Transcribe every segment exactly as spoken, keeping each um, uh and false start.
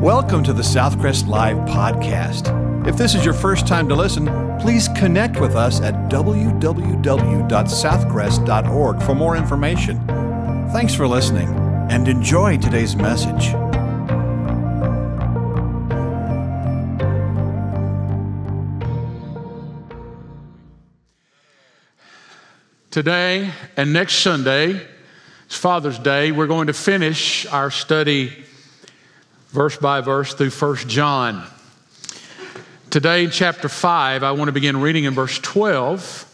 Welcome to the Southcrest Live podcast. If this is your first time to listen, please connect with us at w w w dot southcrest dot org for more information. Thanks for listening and enjoy today's message. Today and next Sunday, it's Father's Day, we're going to finish our study verse by verse through First John. Today in chapter five, I want to begin reading in verse twelve,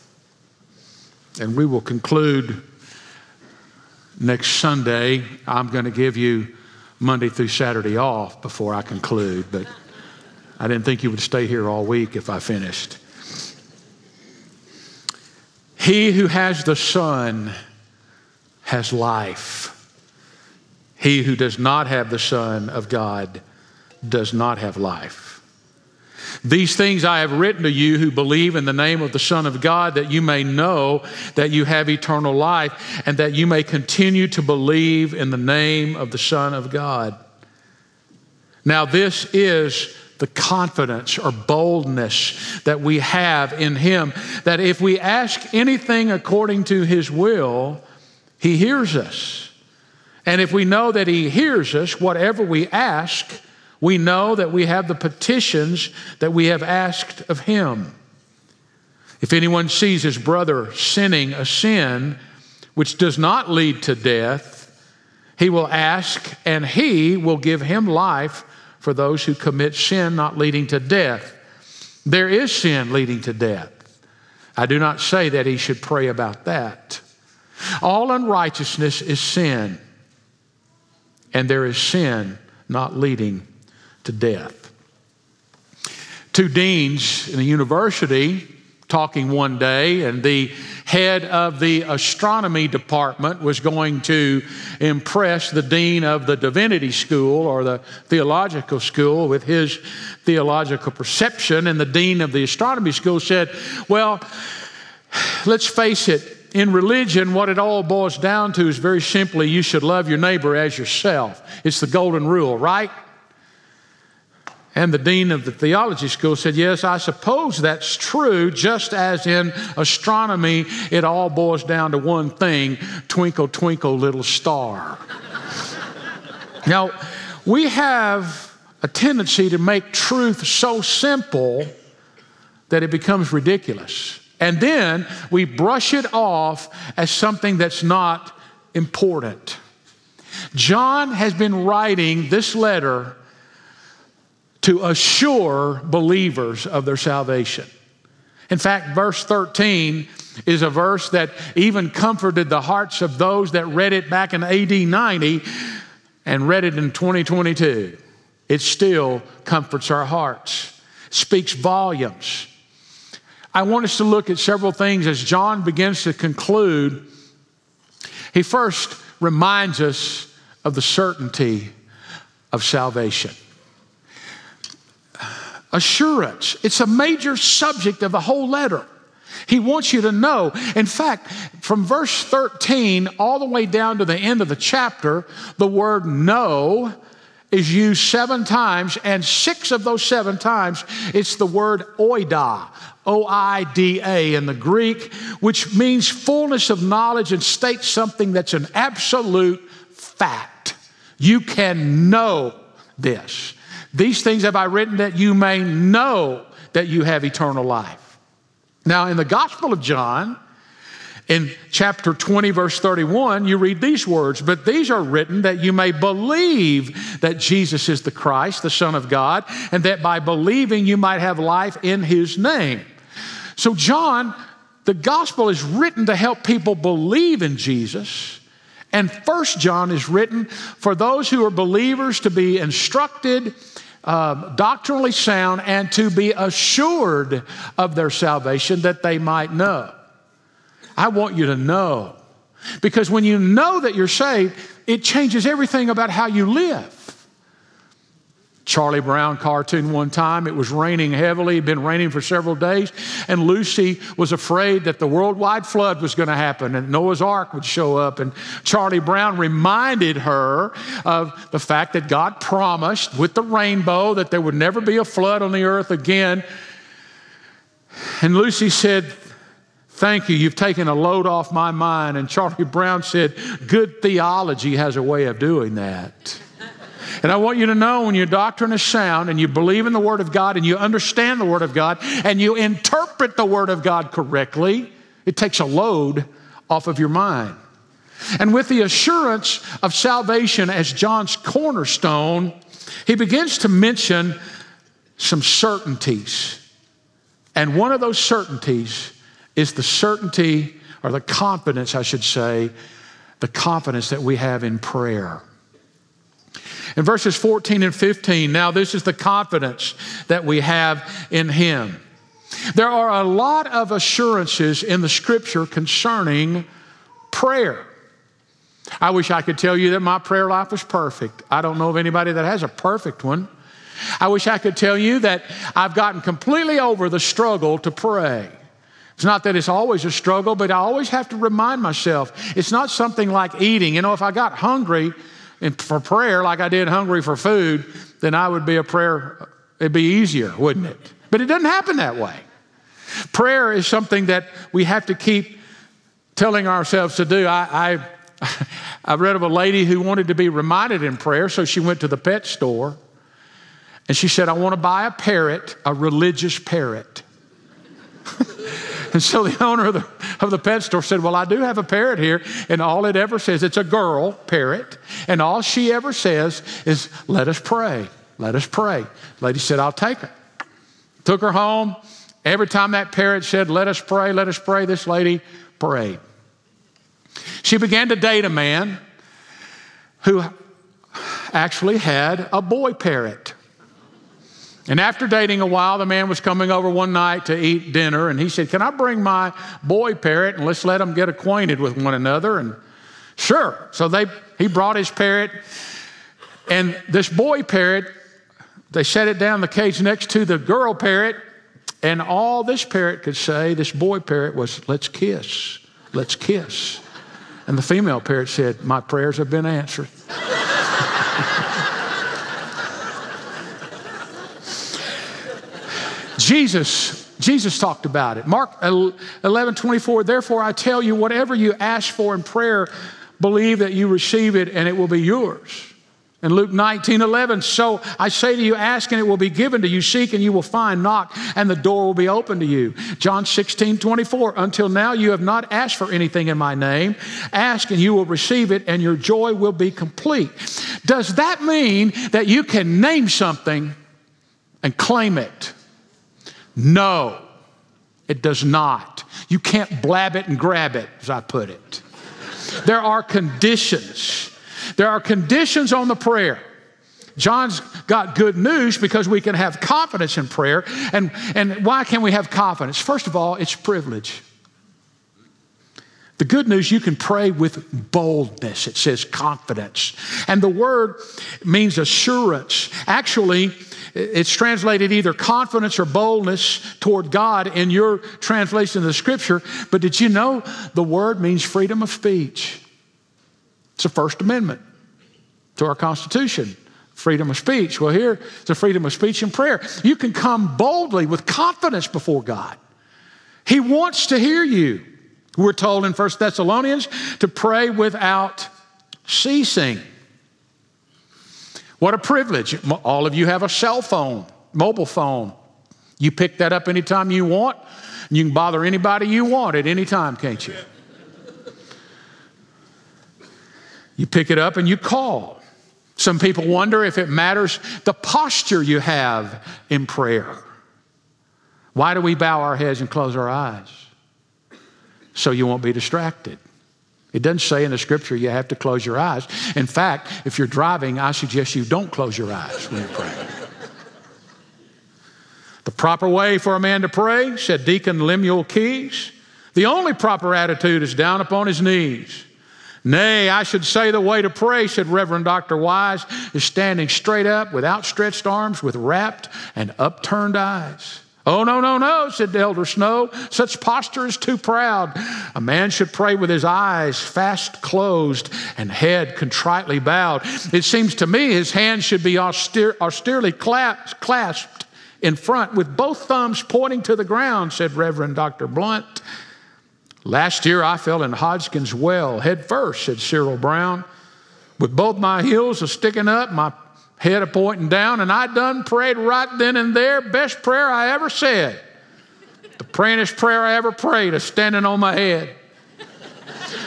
and we will conclude next Sunday. I'm going to give you Monday through Saturday off before I conclude, but I didn't think you would stay here all week if I finished. He who has the Son has life. He who does not have the Son of God does not have life. These things I have written to you who believe in the name of the Son of God, that you may know that you have eternal life, and that you may continue to believe in the name of the Son of God. Now this is the confidence or boldness that we have in Him, that if we ask anything according to His will, He hears us. And if we know that He hears us, whatever we ask, we know that we have the petitions that we have asked of Him. If anyone sees his brother sinning a sin which does not lead to death, he will ask, and He will give him life for those who commit sin not leading to death. There is sin leading to death. I do not say that he should pray about that. All unrighteousness is sin, and there is sin not leading to death. Two deans in a university talking one day, and the head of the astronomy department was going to impress the dean of the divinity school or the theological school with his theological perception. And the dean of the astronomy school said, well, let's face it, in religion, what it all boils down to is very simply, you should love your neighbor as yourself. It's the golden rule, right? And the dean of the theology school said, yes, I suppose that's true, just as in astronomy, it all boils down to one thing, twinkle, twinkle, little star. Now, we have a tendency to make truth so simple that it becomes ridiculous. And then we brush it off as something that's not important. John has been writing this letter to assure believers of their salvation. In fact, verse thirteen is a verse that even comforted the hearts of those that read it back in A D ninety and read it in twenty twenty-two. It still comforts our hearts, speaks volumes. I want us to look at several things as John begins to conclude. He first reminds us of the certainty of salvation. Assurance. It's a major subject of the whole letter. He wants you to know. In fact, from verse thirteen all the way down to the end of the chapter, the word know is used seven times, and six of those seven times, it's the word oida, O I D A in the Greek, which means fullness of knowledge and states something that's an absolute fact. You can know this. These things have I written that you may know that you have eternal life. Now, in the Gospel of John, in chapter twenty, verse thirty-one, you read these words, but these are written that you may believe that Jesus is the Christ, the Son of God, and that by believing you might have life in His name. So John, the gospel is written to help people believe in Jesus. And First John is written for those who are believers to be instructed, Uh, doctrinally sound, and to be assured of their salvation that they might know. I want you to know, because when you know that you're saved, it changes everything about how you live. Charlie Brown cartoon one time. It was raining heavily. It had been raining for several days. And Lucy was afraid that the worldwide flood was going to happen and Noah's Ark would show up. And Charlie Brown reminded her of the fact that God promised with the rainbow that there would never be a flood on the earth again. And Lucy said, "Thank you, you've taken a load off my mind." And Charlie Brown said, "Good theology has a way of doing that." And I want you to know, when your doctrine is sound and you believe in the Word of God and you understand the Word of God and you interpret the Word of God correctly, it takes a load off of your mind. And with the assurance of salvation as John's cornerstone, he begins to mention some certainties. And one of those certainties is the certainty, or the confidence, I should say, the confidence that we have in prayer. In verses fourteen and fifteen, now this is the confidence that we have in Him. There are a lot of assurances in the Scripture concerning prayer. I wish I could tell you that my prayer life was perfect. I don't know of anybody that has a perfect one. I wish I could tell you that I've gotten completely over the struggle to pray. It's not that it's always a struggle, but I always have to remind myself. It's not something like eating. You know, if I got hungry for prayer like I did hungry for food, then I would be a prayer, it'd be easier, wouldn't it? But it doesn't happen that way. Prayer is something that we have to keep telling ourselves to do. I, I, I read of a lady who wanted to be reminded in prayer, so she went to the pet store, and she said, "I want to buy a parrot, a religious parrot." And so the owner of the, of the pet store said, "Well, I do have a parrot here, and all it ever says, it's a girl parrot, and all she ever says is, 'Let us pray, let us pray.'" The lady said, "I'll take her." Took her home. Every time that parrot said, "Let us pray, let us pray," this lady prayed. She began to date a man who actually had a boy parrot. And after dating a while, the man was coming over one night to eat dinner, and he said, "Can I bring my boy parrot and let's let them get acquainted with one another?" And sure. So they, he brought his parrot, and this boy parrot, they set it down in the cage next to the girl parrot, and all this parrot could say, this boy parrot, was, "Let's kiss, let's kiss." And the female parrot said, "My prayers have been answered." Jesus, Jesus talked about it. Mark eleven twenty-four, "Therefore I tell you, whatever you ask for in prayer, believe that you receive it and it will be yours." And Luke nineteen eleven, "So I say to you, ask and it will be given to you. Seek and you will find. Knock and the door will be open to you." John sixteen twenty-four, "Until now you have not asked for anything in my name. Ask and you will receive it and your joy will be complete." Does that mean that you can name something and claim it? No, it does not. You can't blab it and grab it, as I put it. There are conditions. There are conditions on the prayer. John's got good news because we can have confidence in prayer. And, and why can we have confidence? First of all, it's privilege. The good news, you can pray with boldness. It says confidence. And the word means assurance. Actually, it's translated either confidence or boldness toward God in your translation of the Scripture. But did you know the word means freedom of speech? It's the First Amendment to our Constitution. Freedom of speech. Well, here it's a freedom of speech in prayer. You can come boldly with confidence before God. He wants to hear you. We're told in First Thessalonians to pray without ceasing. What a privilege. All of you have a cell phone, mobile phone. You pick that up anytime you want, and you can bother anybody you want at any time, can't you? You pick it up and you call. Some people wonder if it matters the posture you have in prayer. Why do we bow our heads and close our eyes? So you won't be distracted. It doesn't say in the Scripture you have to close your eyes. In fact, if you're driving, I suggest you don't close your eyes when you pray. The proper way for a man to pray, said Deacon Lemuel Keyes, the only proper attitude is down upon his knees, Nay, I should say the way to pray, said Reverend Doctor Wise, is standing straight up with outstretched arms, with rapt and upturned eyes. Oh, no, no, no, said Elder Snow. Such posture is too proud. A man should pray with his eyes fast closed and head contritely bowed. It seems to me his hands should be austere, austerely clasped in front with both thumbs pointing to the ground, said Reverend Doctor Blunt. Last year I fell in Hodgkin's well head first, said Cyril Brown, with both my heels a sticking up, my head a pointing down, and I done prayed right then and there. Best prayer I ever said. The prayingest prayer I ever prayed is standing on my head.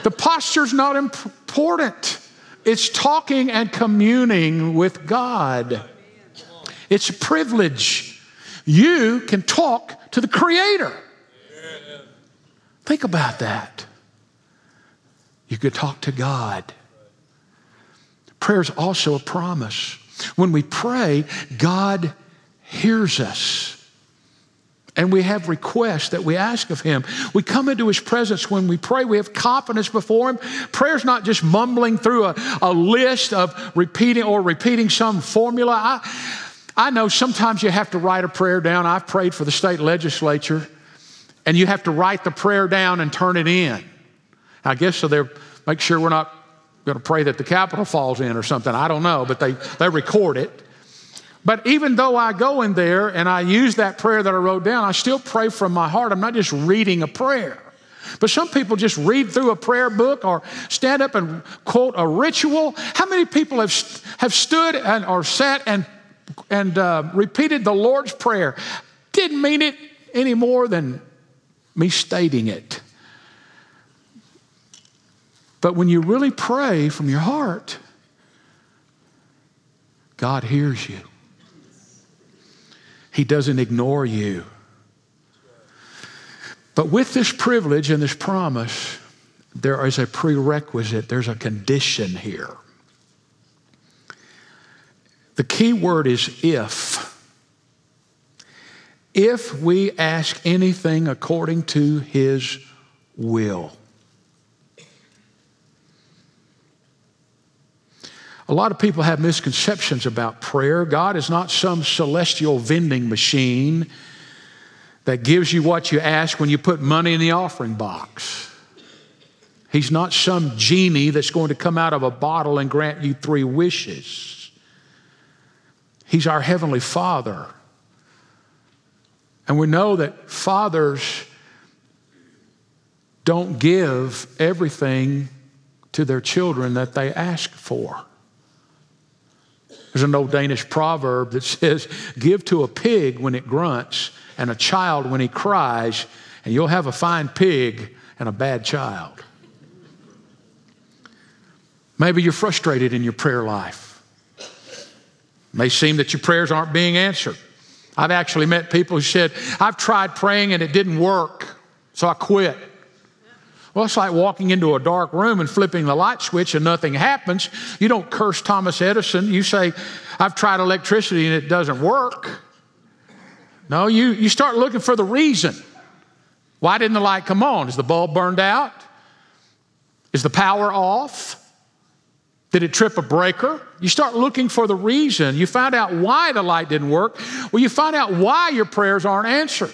The posture's not important. It's talking and communing with God. It's a privilege. You can talk to the Creator. Think about that. You could talk to God. Prayer is also a promise. When we pray, God hears us. And we have requests that we ask of Him. We come into His presence when we pray. We have confidence before Him. Prayer's not just mumbling through a, a list of repeating or repeating some formula. I, I know sometimes you have to write a prayer down. I've prayed for the state legislature. And you have to write the prayer down and turn it in. I guess so they'll make sure we're not going to pray that the Capitol falls in or something. I don't know, but they, they record it. But even though I go in there and I use that prayer that I wrote down, I still pray from my heart. I'm not just reading a prayer. But some people just read through a prayer book or stand up and quote a ritual. How many people have, have stood and, or sat and, and uh, repeated the Lord's Prayer? Didn't mean it any more than me stating it. But when you really pray from your heart, God hears you. He doesn't ignore you. But with this privilege and this promise, there is a prerequisite. There's a condition here. The key word is if. If we ask anything according to His will. A lot of people have misconceptions about prayer. God is not some celestial vending machine that gives you what you ask when you put money in the offering box. He's not some genie that's going to come out of a bottle and grant you three wishes. He's our Heavenly Father. And we know that fathers don't give everything to their children that they ask for. There's an old Danish proverb that says, give to a pig when it grunts and a child when he cries, and you'll have a fine pig and a bad child. Maybe you're frustrated in your prayer life. It may seem that your prayers aren't being answered. I've actually met people who said, I've tried praying and it didn't work, so I quit. Well, it's like walking into a dark room and flipping the light switch and nothing happens. You don't curse Thomas Edison. You say, I've tried electricity and it doesn't work. No, you, you start looking for the reason. Why didn't the light come on? Is the bulb burned out? Is the power off? Did it trip a breaker? You start looking for the reason. You find out why the light didn't work. Well, you find out why your prayers aren't answered.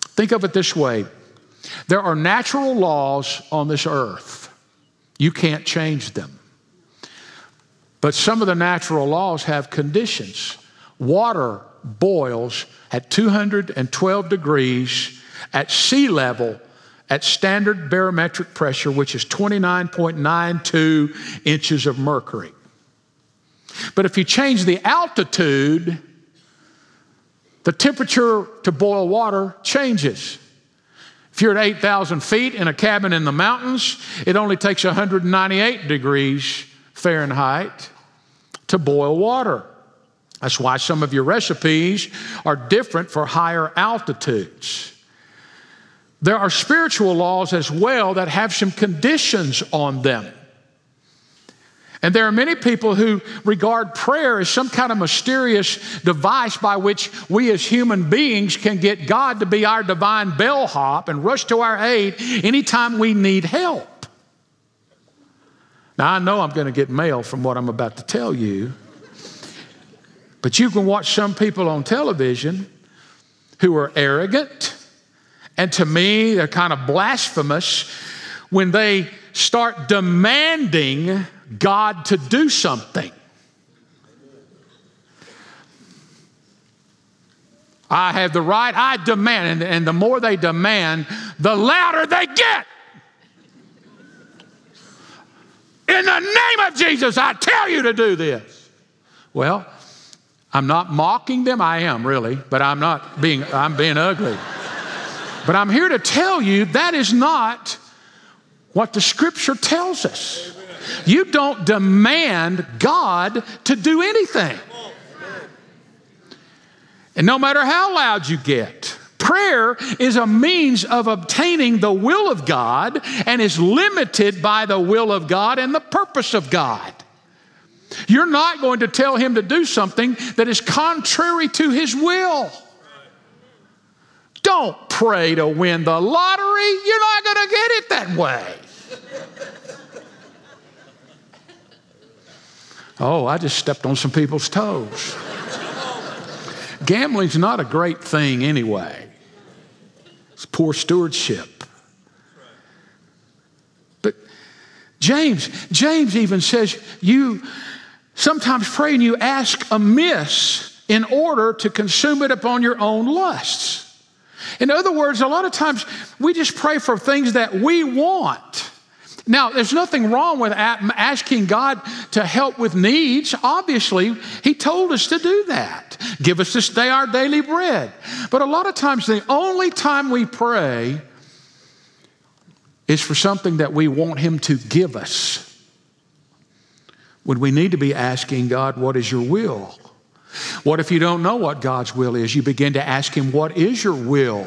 Think of it this way. There are natural laws on this earth. You can't change them. But some of the natural laws have conditions. Water boils at two hundred twelve degrees at sea level at standard barometric pressure, which is twenty-nine point nine two inches of mercury. But if you change the altitude, the temperature to boil water changes. If you're at eight thousand feet in a cabin in the mountains, it only takes one hundred ninety-eight degrees Fahrenheit to boil water. That's why some of your recipes are different for higher altitudes. There are spiritual laws as well that have some conditions on them. And there are many people who regard prayer as some kind of mysterious device by which we as human beings can get God to be our divine bellhop and rush to our aid anytime we need help. Now, I know I'm going to get mail from what I'm about to tell you, but you can watch some people on television who are arrogant, and to me, they're kind of blasphemous when they start demanding God to do something. I have the right, I demand, and, and the more they demand, the louder they get. In the name of Jesus, I tell you to do this. Well, I'm not mocking them. I am, really, but I'm not being, I'm being ugly. But I'm here to tell you that is not what the Scripture tells us. You don't demand God to do anything. And no matter how loud you get, prayer is a means of obtaining the will of God and is limited by the will of God and the purpose of God. You're not going to tell Him to do something that is contrary to His will. Don't pray to win the lottery. You're not going to get it that way. Oh, I just stepped on some people's toes. Gambling's not a great thing anyway. It's poor stewardship. But James, James even says you sometimes pray and you ask amiss in order to consume it upon your own lusts. In other words, a lot of times we just pray for things that we want. Now, there's nothing wrong with asking God to help with needs. Obviously, He told us to do that. Give us this day our daily bread. But a lot of times, the only time we pray is for something that we want Him to give us, when we need to be asking God, what is your will? What if you don't know what God's will is? You begin to ask Him, what is your will?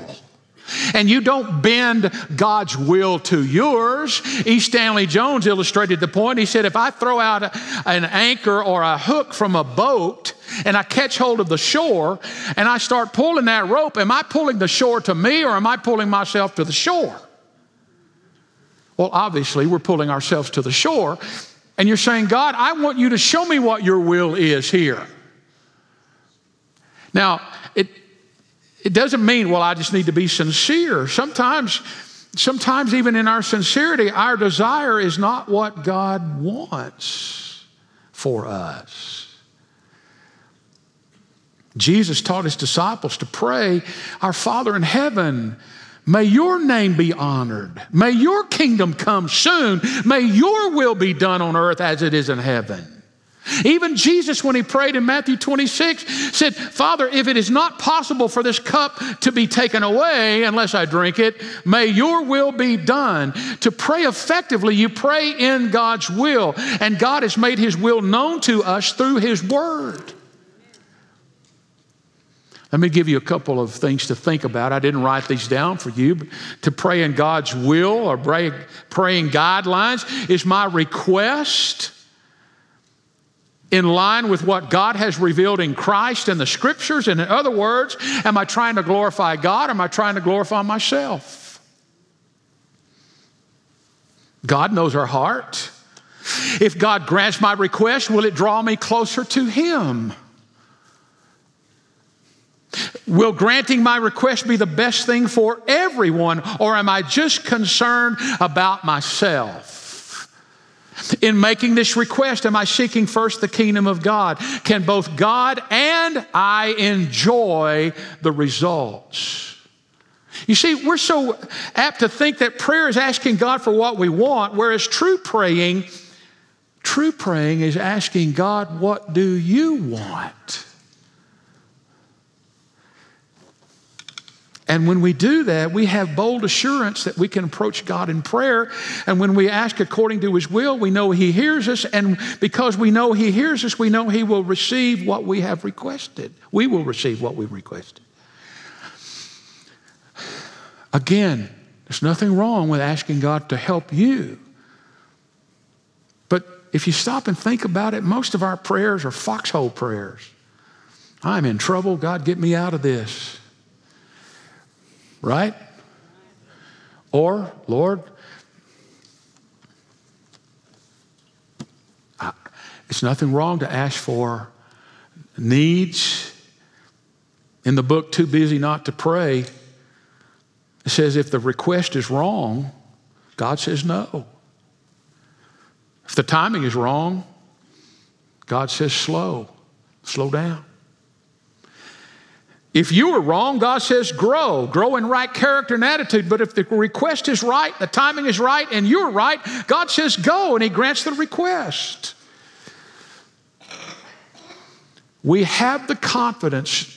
And you don't bend God's will to yours. E. Stanley Jones illustrated the point. He said, if I throw out a, an anchor or a hook from a boat and I catch hold of the shore and I start pulling that rope, am I pulling the shore to me or am I pulling myself to the shore? Well, obviously, we're pulling ourselves to the shore. And you're saying, God, I want you to show me what your will is here. Now, it... It doesn't mean, well, I just need to be sincere. Sometimes, sometimes even in our sincerity, our desire is not what God wants for us. Jesus taught His disciples to pray, our Father in heaven, may your name be honored. May your kingdom come soon. May your will be done on earth as it is in heaven. Even Jesus, when He prayed in Matthew twenty-six, said, Father, if it is not possible for this cup to be taken away unless I drink it, may your will be done. To pray effectively, you pray in God's will, and God has made His will known to us through His Word. Let me give you a couple of things to think about. I didn't write these down for you, but to pray in God's will or pray, praying guidelines is my request in line with what God has revealed in Christ and the Scriptures. And in other words, am I trying to glorify God or am I trying to glorify myself? God knows our heart. If God grants my request, will it draw me closer to Him? Will granting my request be the best thing for everyone, or am I just concerned about myself? In making this request, am I seeking first the kingdom of God? Can both God and I enjoy the results? You see, we're so apt to think that prayer is asking God for what we want, whereas true praying, true praying is asking God, what do you want? And when we do that, we have bold assurance that we can approach God in prayer. And when we ask according to His will, we know He hears us. And because we know He hears us, we know He will receive what we have requested. We will receive what we requested. Again, there's nothing wrong with asking God to help you. But if you stop and think about it, most of our prayers are foxhole prayers. I'm in trouble. God, get me out of this. Right? Or, Lord, It's nothing wrong to ask for needs. In the book, Too Busy Not to Pray, it says if the request is wrong, God says no. If the timing is wrong, God says slow. Slow down. If you are wrong, God says grow. Grow in right character and attitude. But if the request is right, the timing is right, and you're right, God says go, and He grants the request. We have the confidence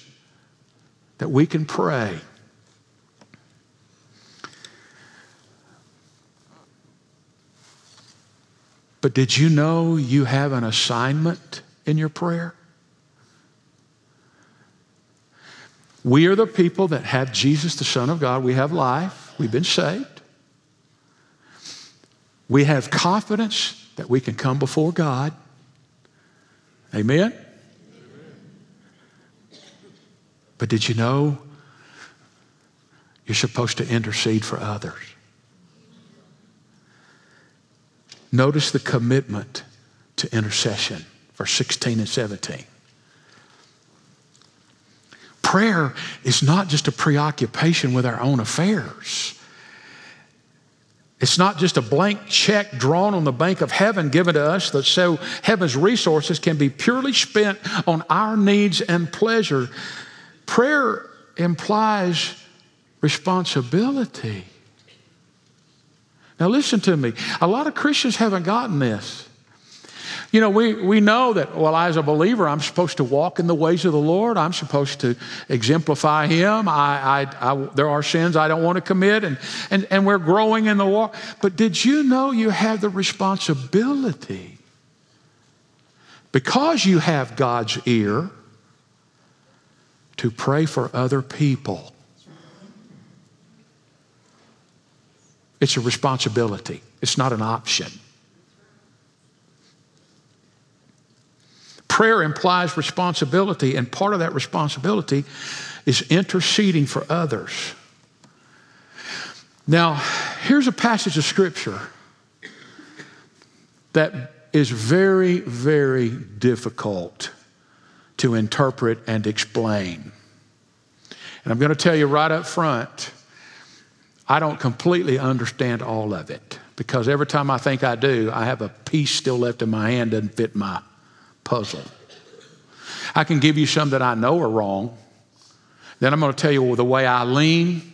that we can pray. But did you know you have an assignment in your prayer? We are the people that have Jesus, the Son of God. We have life. We've been saved. We have confidence that we can come before God. Amen? Amen. But did you know you're supposed to intercede for others? Notice the commitment to intercession, verse sixteen and seventeen. Prayer is not just a preoccupation with our own affairs. It's not just a blank check drawn on the bank of heaven given to us that so heaven's resources can be purely spent on our needs and pleasure. Prayer implies responsibility. Now listen to me. A lot of Christians haven't gotten this. You know, we, we know that, well, as a believer, I'm supposed to walk in the ways of the Lord. I'm supposed to exemplify Him. I, I, I, there are sins I don't want to commit, and, and, and we're growing in the walk. But did you know you have the responsibility? Because you have God's ear to pray for other people. It's a responsibility. It's not an option. Prayer implies responsibility, and part of that responsibility is interceding for others. Now, here's a passage of Scripture that is very, very difficult to interpret and explain. And I'm going to tell you right up front, I don't completely understand all of it, because every time I think I do, I have a piece still left in my hand that doesn't fit my puzzle. I can give you some that I know are wrong. Then I'm going to tell you the way I lean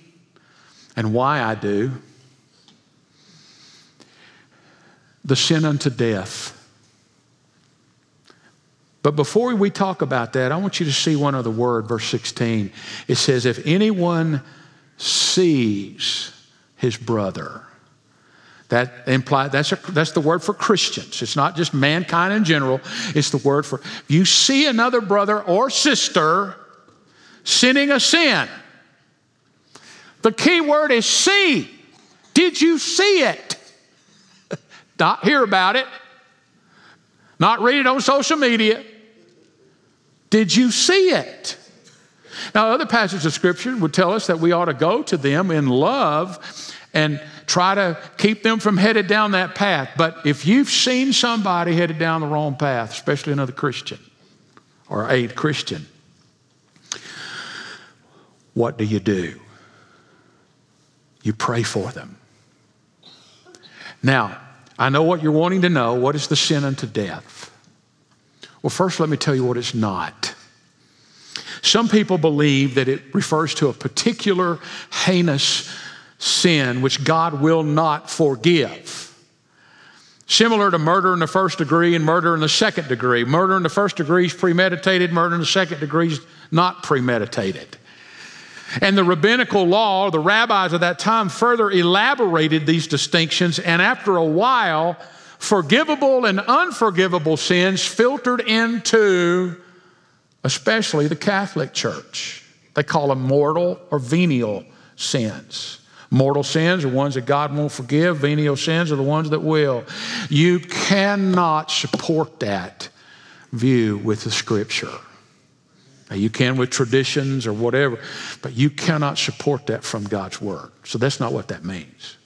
and why I do. The sin unto death. But before we talk about that, I want you to see one other word, verse sixteen. It says, if anyone sees his brother. That implies, that's, a, that's the word for Christians. It's not just mankind in general. It's the word for, if you see another brother or sister sinning a sin, the key word is see. Did you see it? Not hear about it. Not read it on social media. Did you see it? Now, other passages of Scripture would tell us that we ought to go to them in love and try to keep them from headed down that path. But if you've seen somebody headed down the wrong path, especially another Christian or a Christian, what do you do? You pray for them. Now, I know what you're wanting to know. What is the sin unto death? Well, first, let me tell you what it's not. Some people believe that it refers to a particular heinous sin which God will not forgive. Similar to murder in the first degree and murder in the second degree. Murder in the first degree is premeditated. Murder in the second degree is not premeditated. And the rabbinical law, the rabbis of that time further elaborated these distinctions, and after a while, forgivable and unforgivable sins filtered into especially the Catholic Church. They call them mortal or venial sins. Mortal sins are ones that God won't forgive. Venial sins are the ones that will. You cannot support that view with the Scripture. Now, you can with traditions or whatever, but you cannot support that from God's Word. So that's not what that means.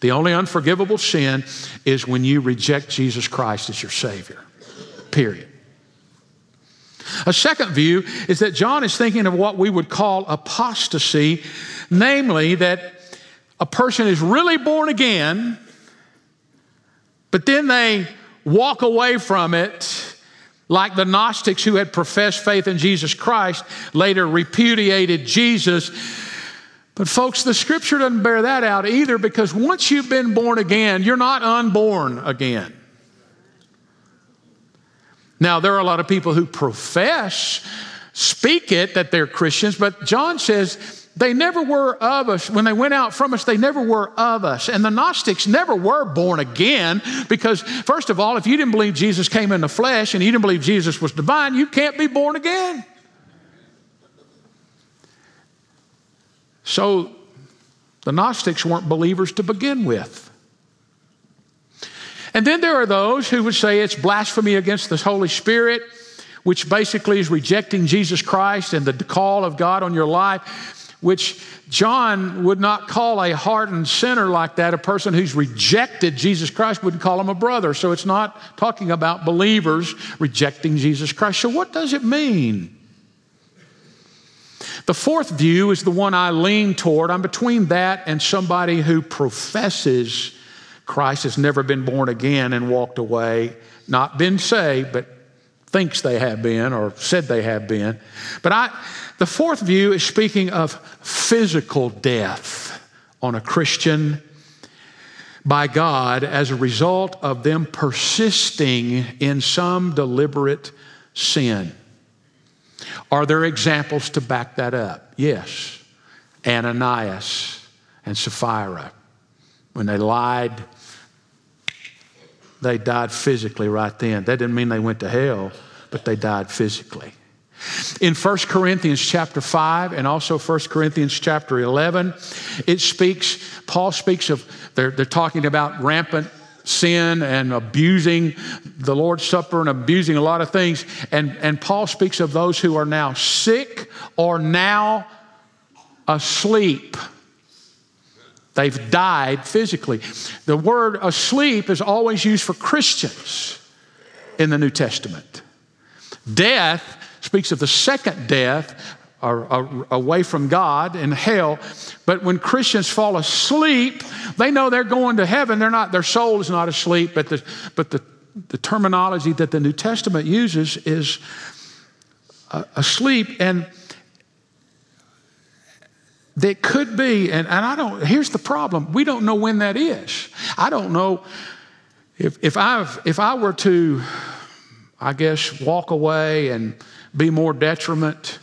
The only unforgivable sin is when you reject Jesus Christ as your Savior. period. A second view is that John is thinking of what we would call apostasy, namely that a person is really born again, but then they walk away from it like the Gnostics who had professed faith in Jesus Christ, later repudiated Jesus. But folks, the scripture doesn't bear that out either, because once you've been born again, you're not unborn again. Now, there are a lot of people who profess, speak it, that they're Christians, but John says they never were of us. When they went out from us, they never were of us. And the Gnostics never were born again because, first of all, if you didn't believe Jesus came in the flesh and you didn't believe Jesus was divine, you can't be born again. So the Gnostics weren't believers to begin with. And then there are those who would say it's blasphemy against the Holy Spirit, which basically is rejecting Jesus Christ and the call of God on your life, which John would not call a hardened sinner like that. A person who's rejected Jesus Christ wouldn't call him a brother. So it's not talking about believers rejecting Jesus Christ. So what does it mean? The fourth view is the one I lean toward. I'm between that and somebody who professes Christ, has never been born again and walked away, not been saved, but thinks they have been or said they have been. But I, the fourth view is speaking of physical death on a Christian by God as a result of them persisting in some deliberate sin. Are there examples to back that up? Yes. Ananias and Sapphira. When they lied, they died physically right then. That didn't mean they went to hell, but they died physically. In First Corinthians chapter five and also First Corinthians chapter eleven, it speaks, Paul speaks of, they're, they're talking about rampant sin and abusing the Lord's Supper and abusing a lot of things. And, and Paul speaks of those who are now sick or now asleep. They've died physically. The word asleep is always used for Christians in the New Testament. Death speaks of the second death, or, or, away from God in hell. But when Christians fall asleep, they know they're going to heaven. They're not, their soul is not asleep, but the, but the, the terminology that the New Testament uses is uh, asleep. And that could be, and, and I don't, here's the problem. We don't know when that is. I don't know if, if, I've, if I were to, I guess, walk away and be more detriment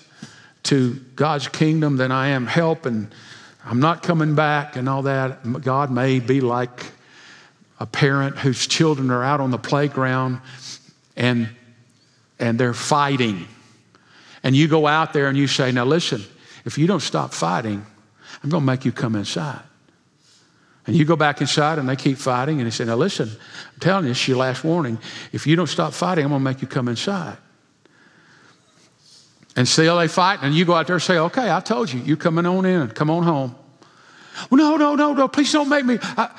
to God's kingdom than I am help, and I'm not coming back and all that. God may be like a parent whose children are out on the playground and, and they're fighting. And you go out there and you say, now listen, if you don't stop fighting, I'm going to make you come inside. And you go back inside and they keep fighting. And they say, now listen, I'm telling you, it's your last warning. If you don't stop fighting, I'm going to make you come inside. And still they fight. And you go out there and say, okay, I told you, you're coming on in. Come on home. Well, no, no, no, no, please don't make me. I,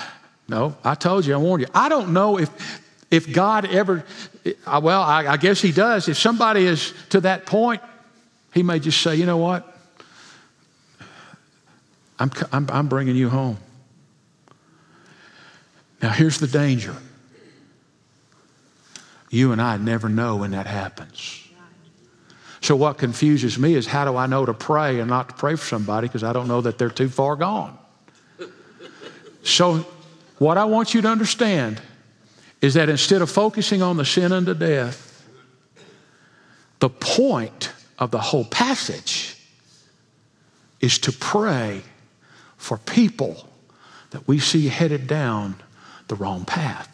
no, I told you, I warned you. I don't know if, if God ever, well, I, I guess he does. If somebody is to that point, he may just say, you know what? I'm, I'm, I'm bringing you home. Now, here's the danger. You and I never know when that happens. So what confuses me is how do I know to pray and not to pray for somebody, because I don't know that they're too far gone. So what I want you to understand is that instead of focusing on the sin unto death, the point of the whole passage is to pray for people that we see headed down the wrong path.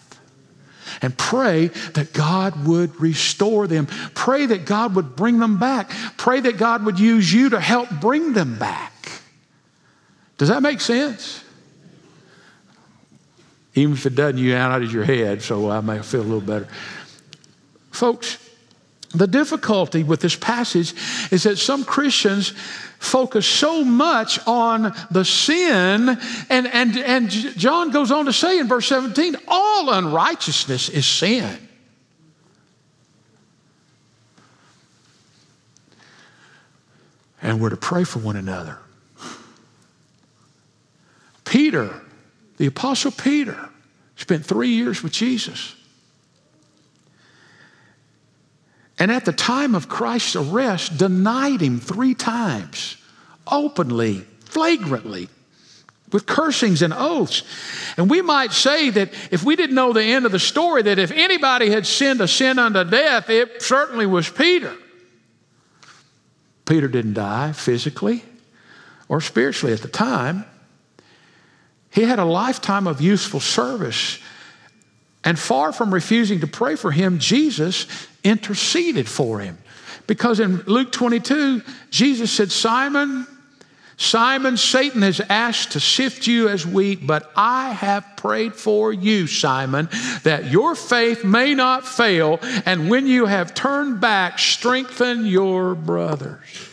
And pray that God would restore them. Pray that God would bring them back. Pray that God would use you to help bring them back. Does that make sense? Even if it doesn't, you nodded your head, so I may feel a little better. Folks, the difficulty with this passage is that some Christians focus so much on the sin, and, and, and John goes on to say in verse seventeen, all unrighteousness is sin. and we're to pray for one another. Peter, the Apostle Peter, spent three years with Jesus. And at the time of Christ's arrest, denied him three times, openly, flagrantly, with cursings and oaths. And we might say that if we didn't know the end of the story, that if anybody had sinned a sin unto death, it certainly was Peter. Peter didn't die physically or spiritually at the time. He had a lifetime of useful service. And far from refusing to pray for him, Jesus interceded for him. Because in Luke twenty-two, Jesus said, Simon, Simon, Satan has asked to sift you as wheat, but I have prayed for you, Simon, that your faith may not fail, and when you have turned back, strengthen your brothers.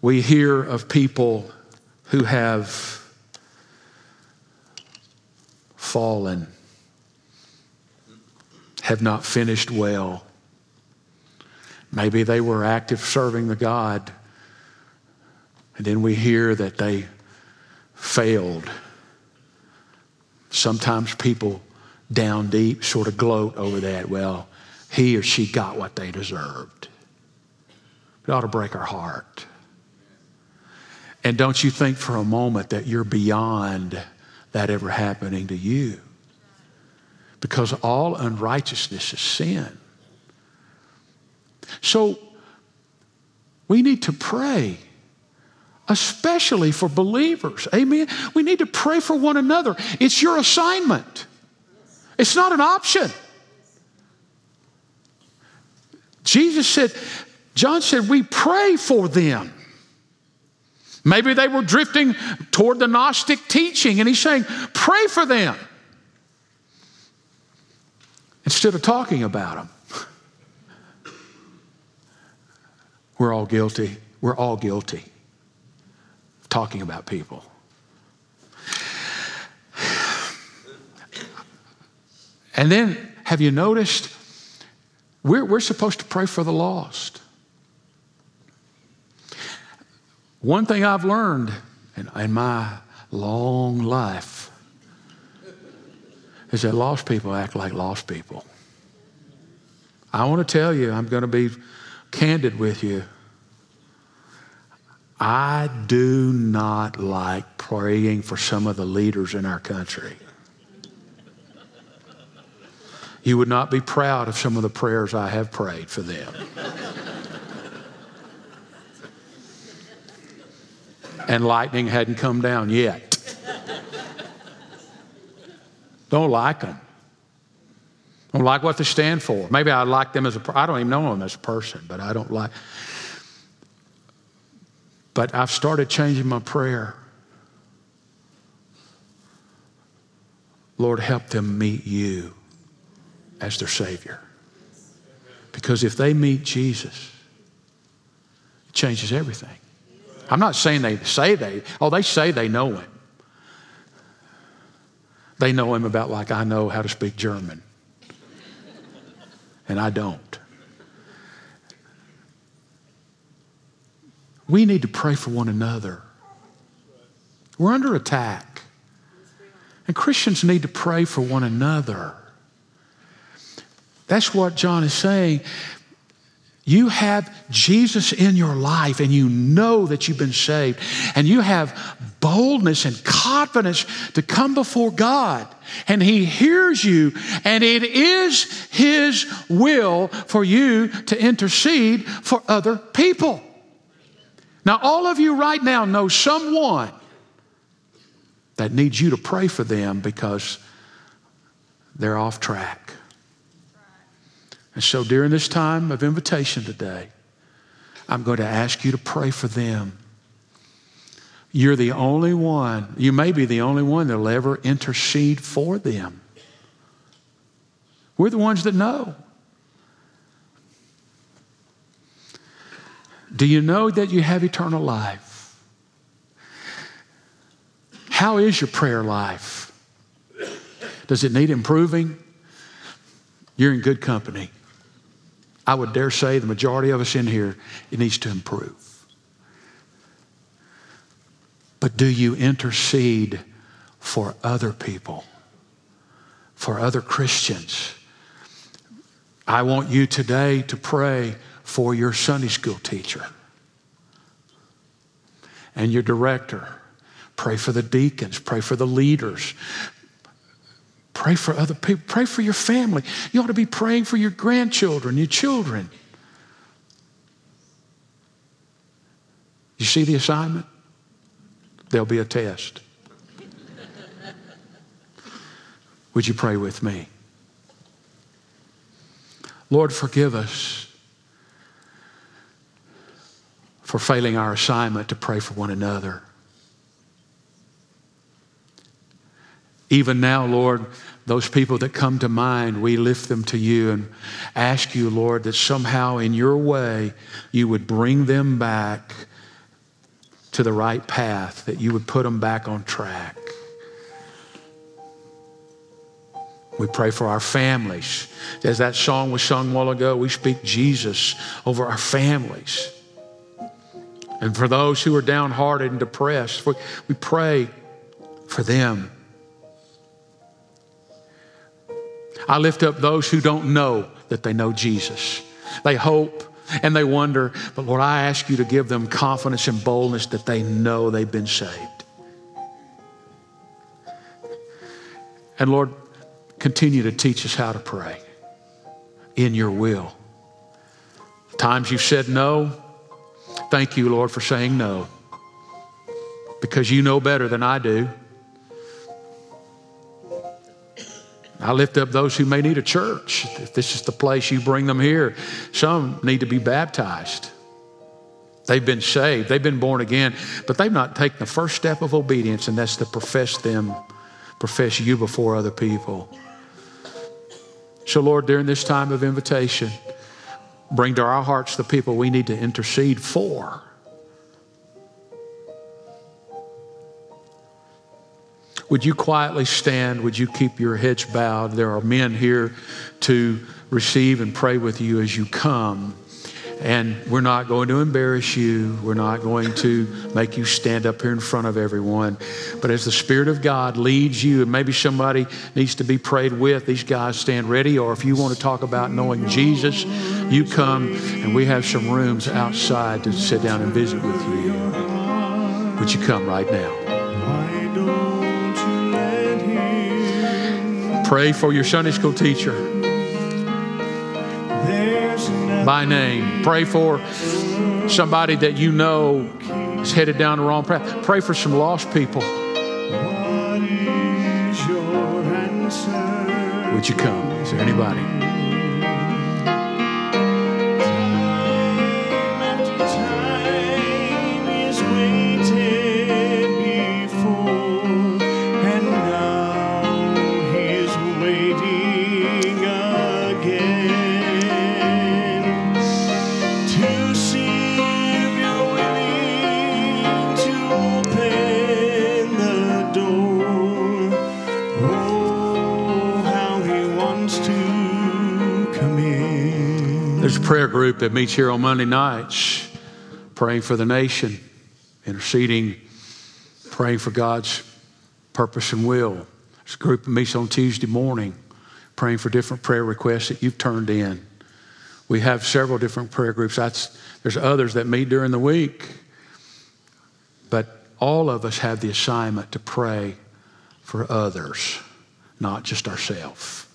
We hear of people who have fallen, have not finished well. Maybe they were active serving the God, and then we hear that they failed. Sometimes people down deep sort of gloat over that. Well, he or she got what they deserved. It ought to break our heart. And don't you think for a moment that you're beyond that ever happening to you. Because all unrighteousness is sin. So we need to pray, especially for believers. Amen? We need to pray for one another. It's your assignment. It's not an option. Jesus said, John said, we pray for them. Maybe they were drifting toward the Gnostic teaching, and he's saying, pray for them instead of talking about them. We're all guilty. We're all guilty of talking about people. And then, have you noticed, we're, we're supposed to pray for the lost. One thing I've learned in, in my long life is that lost people act like lost people. I want to tell you, I'm going to be candid with you. I do not like praying for some of the leaders in our country. You would not be proud of some of the prayers I have prayed for them. And lightning hadn't come down yet. Don't like them. Don't like what they stand for. Maybe I like them as a person. I don't even know them as a person, but I don't like. But I've started changing my prayer. Lord, help them meet you as their Savior. Because if they meet Jesus, it changes everything. I'm not saying they say they, oh, they say they know him. They know him about like I know how to speak German. And I don't. We need to pray for one another. We're under attack. And Christians need to pray for one another. That's what John is saying. You have Jesus in your life, and you know that you've been saved, and you have boldness and confidence to come before God, and he hears you, and it is his will for you to intercede for other people. Now, all of you right now know someone that needs you to pray for them because they're off track. And so during this time of invitation today, I'm going to ask you to pray for them. You're the only one, you may be the only one that'll ever intercede for them. We're the ones that know. Do you know that you have eternal life? How is your prayer life? Does it need improving? You're in good company. I would dare say the majority of us in here, it needs to improve. But do you intercede for other people, for other Christians? I want you today to pray for your Sunday school teacher and your director. Pray for the deacons. Pray for the leaders. Pray for other people. Pray for your family. You ought to be praying for your grandchildren, your children. You see the assignment? There'll be a test. Would you pray with me? Lord, forgive us for failing our assignment to pray for one another. Even now, Lord, those people that come to mind, we lift them to you and ask you, Lord, that somehow in your way you would bring them back to the right path, that you would put them back on track. We pray for our families. As that song was sung a while ago, we speak Jesus over our families. And for those who are downhearted and depressed, we pray for them. I lift up those who don't know that they know Jesus. They hope and they wonder, but Lord, I ask you to give them confidence and boldness that they know they've been saved. And Lord, continue to teach us how to pray in your will. Times you've said no, thank you, Lord, for saying no, because you know better than I do. I lift up those who may need a church. If this is the place you bring them here, some need to be baptized. They've been saved. They've been born again, but they've not taken the first step of obedience, and that's to profess them, profess you before other people. So, Lord, during this time of invitation, bring to our hearts the people we need to intercede for. Would you quietly stand? Would you keep your heads bowed? There are men here to receive and pray with you as you come. And we're not going to embarrass you. We're not going to make you stand up here in front of everyone. But as the Spirit of God leads you, and maybe somebody needs to be prayed with, these guys stand ready. Or if you want to talk about knowing Jesus, you come, and we have some rooms outside to sit down and visit with you. Would you come right now? Pray for your Sunday school teacher by name. Pray for somebody that you know is headed down the wrong path. Pray for some lost people. Would you come? Is there anybody? Prayer group that meets here on Monday nights, praying for the nation, interceding, praying for God's purpose and will. There's a group that meets on Tuesday morning, praying for different prayer requests that you've turned in. We have several different prayer groups. That's, there's others that meet during the week. But all of us have the assignment to pray for others, not just ourselves.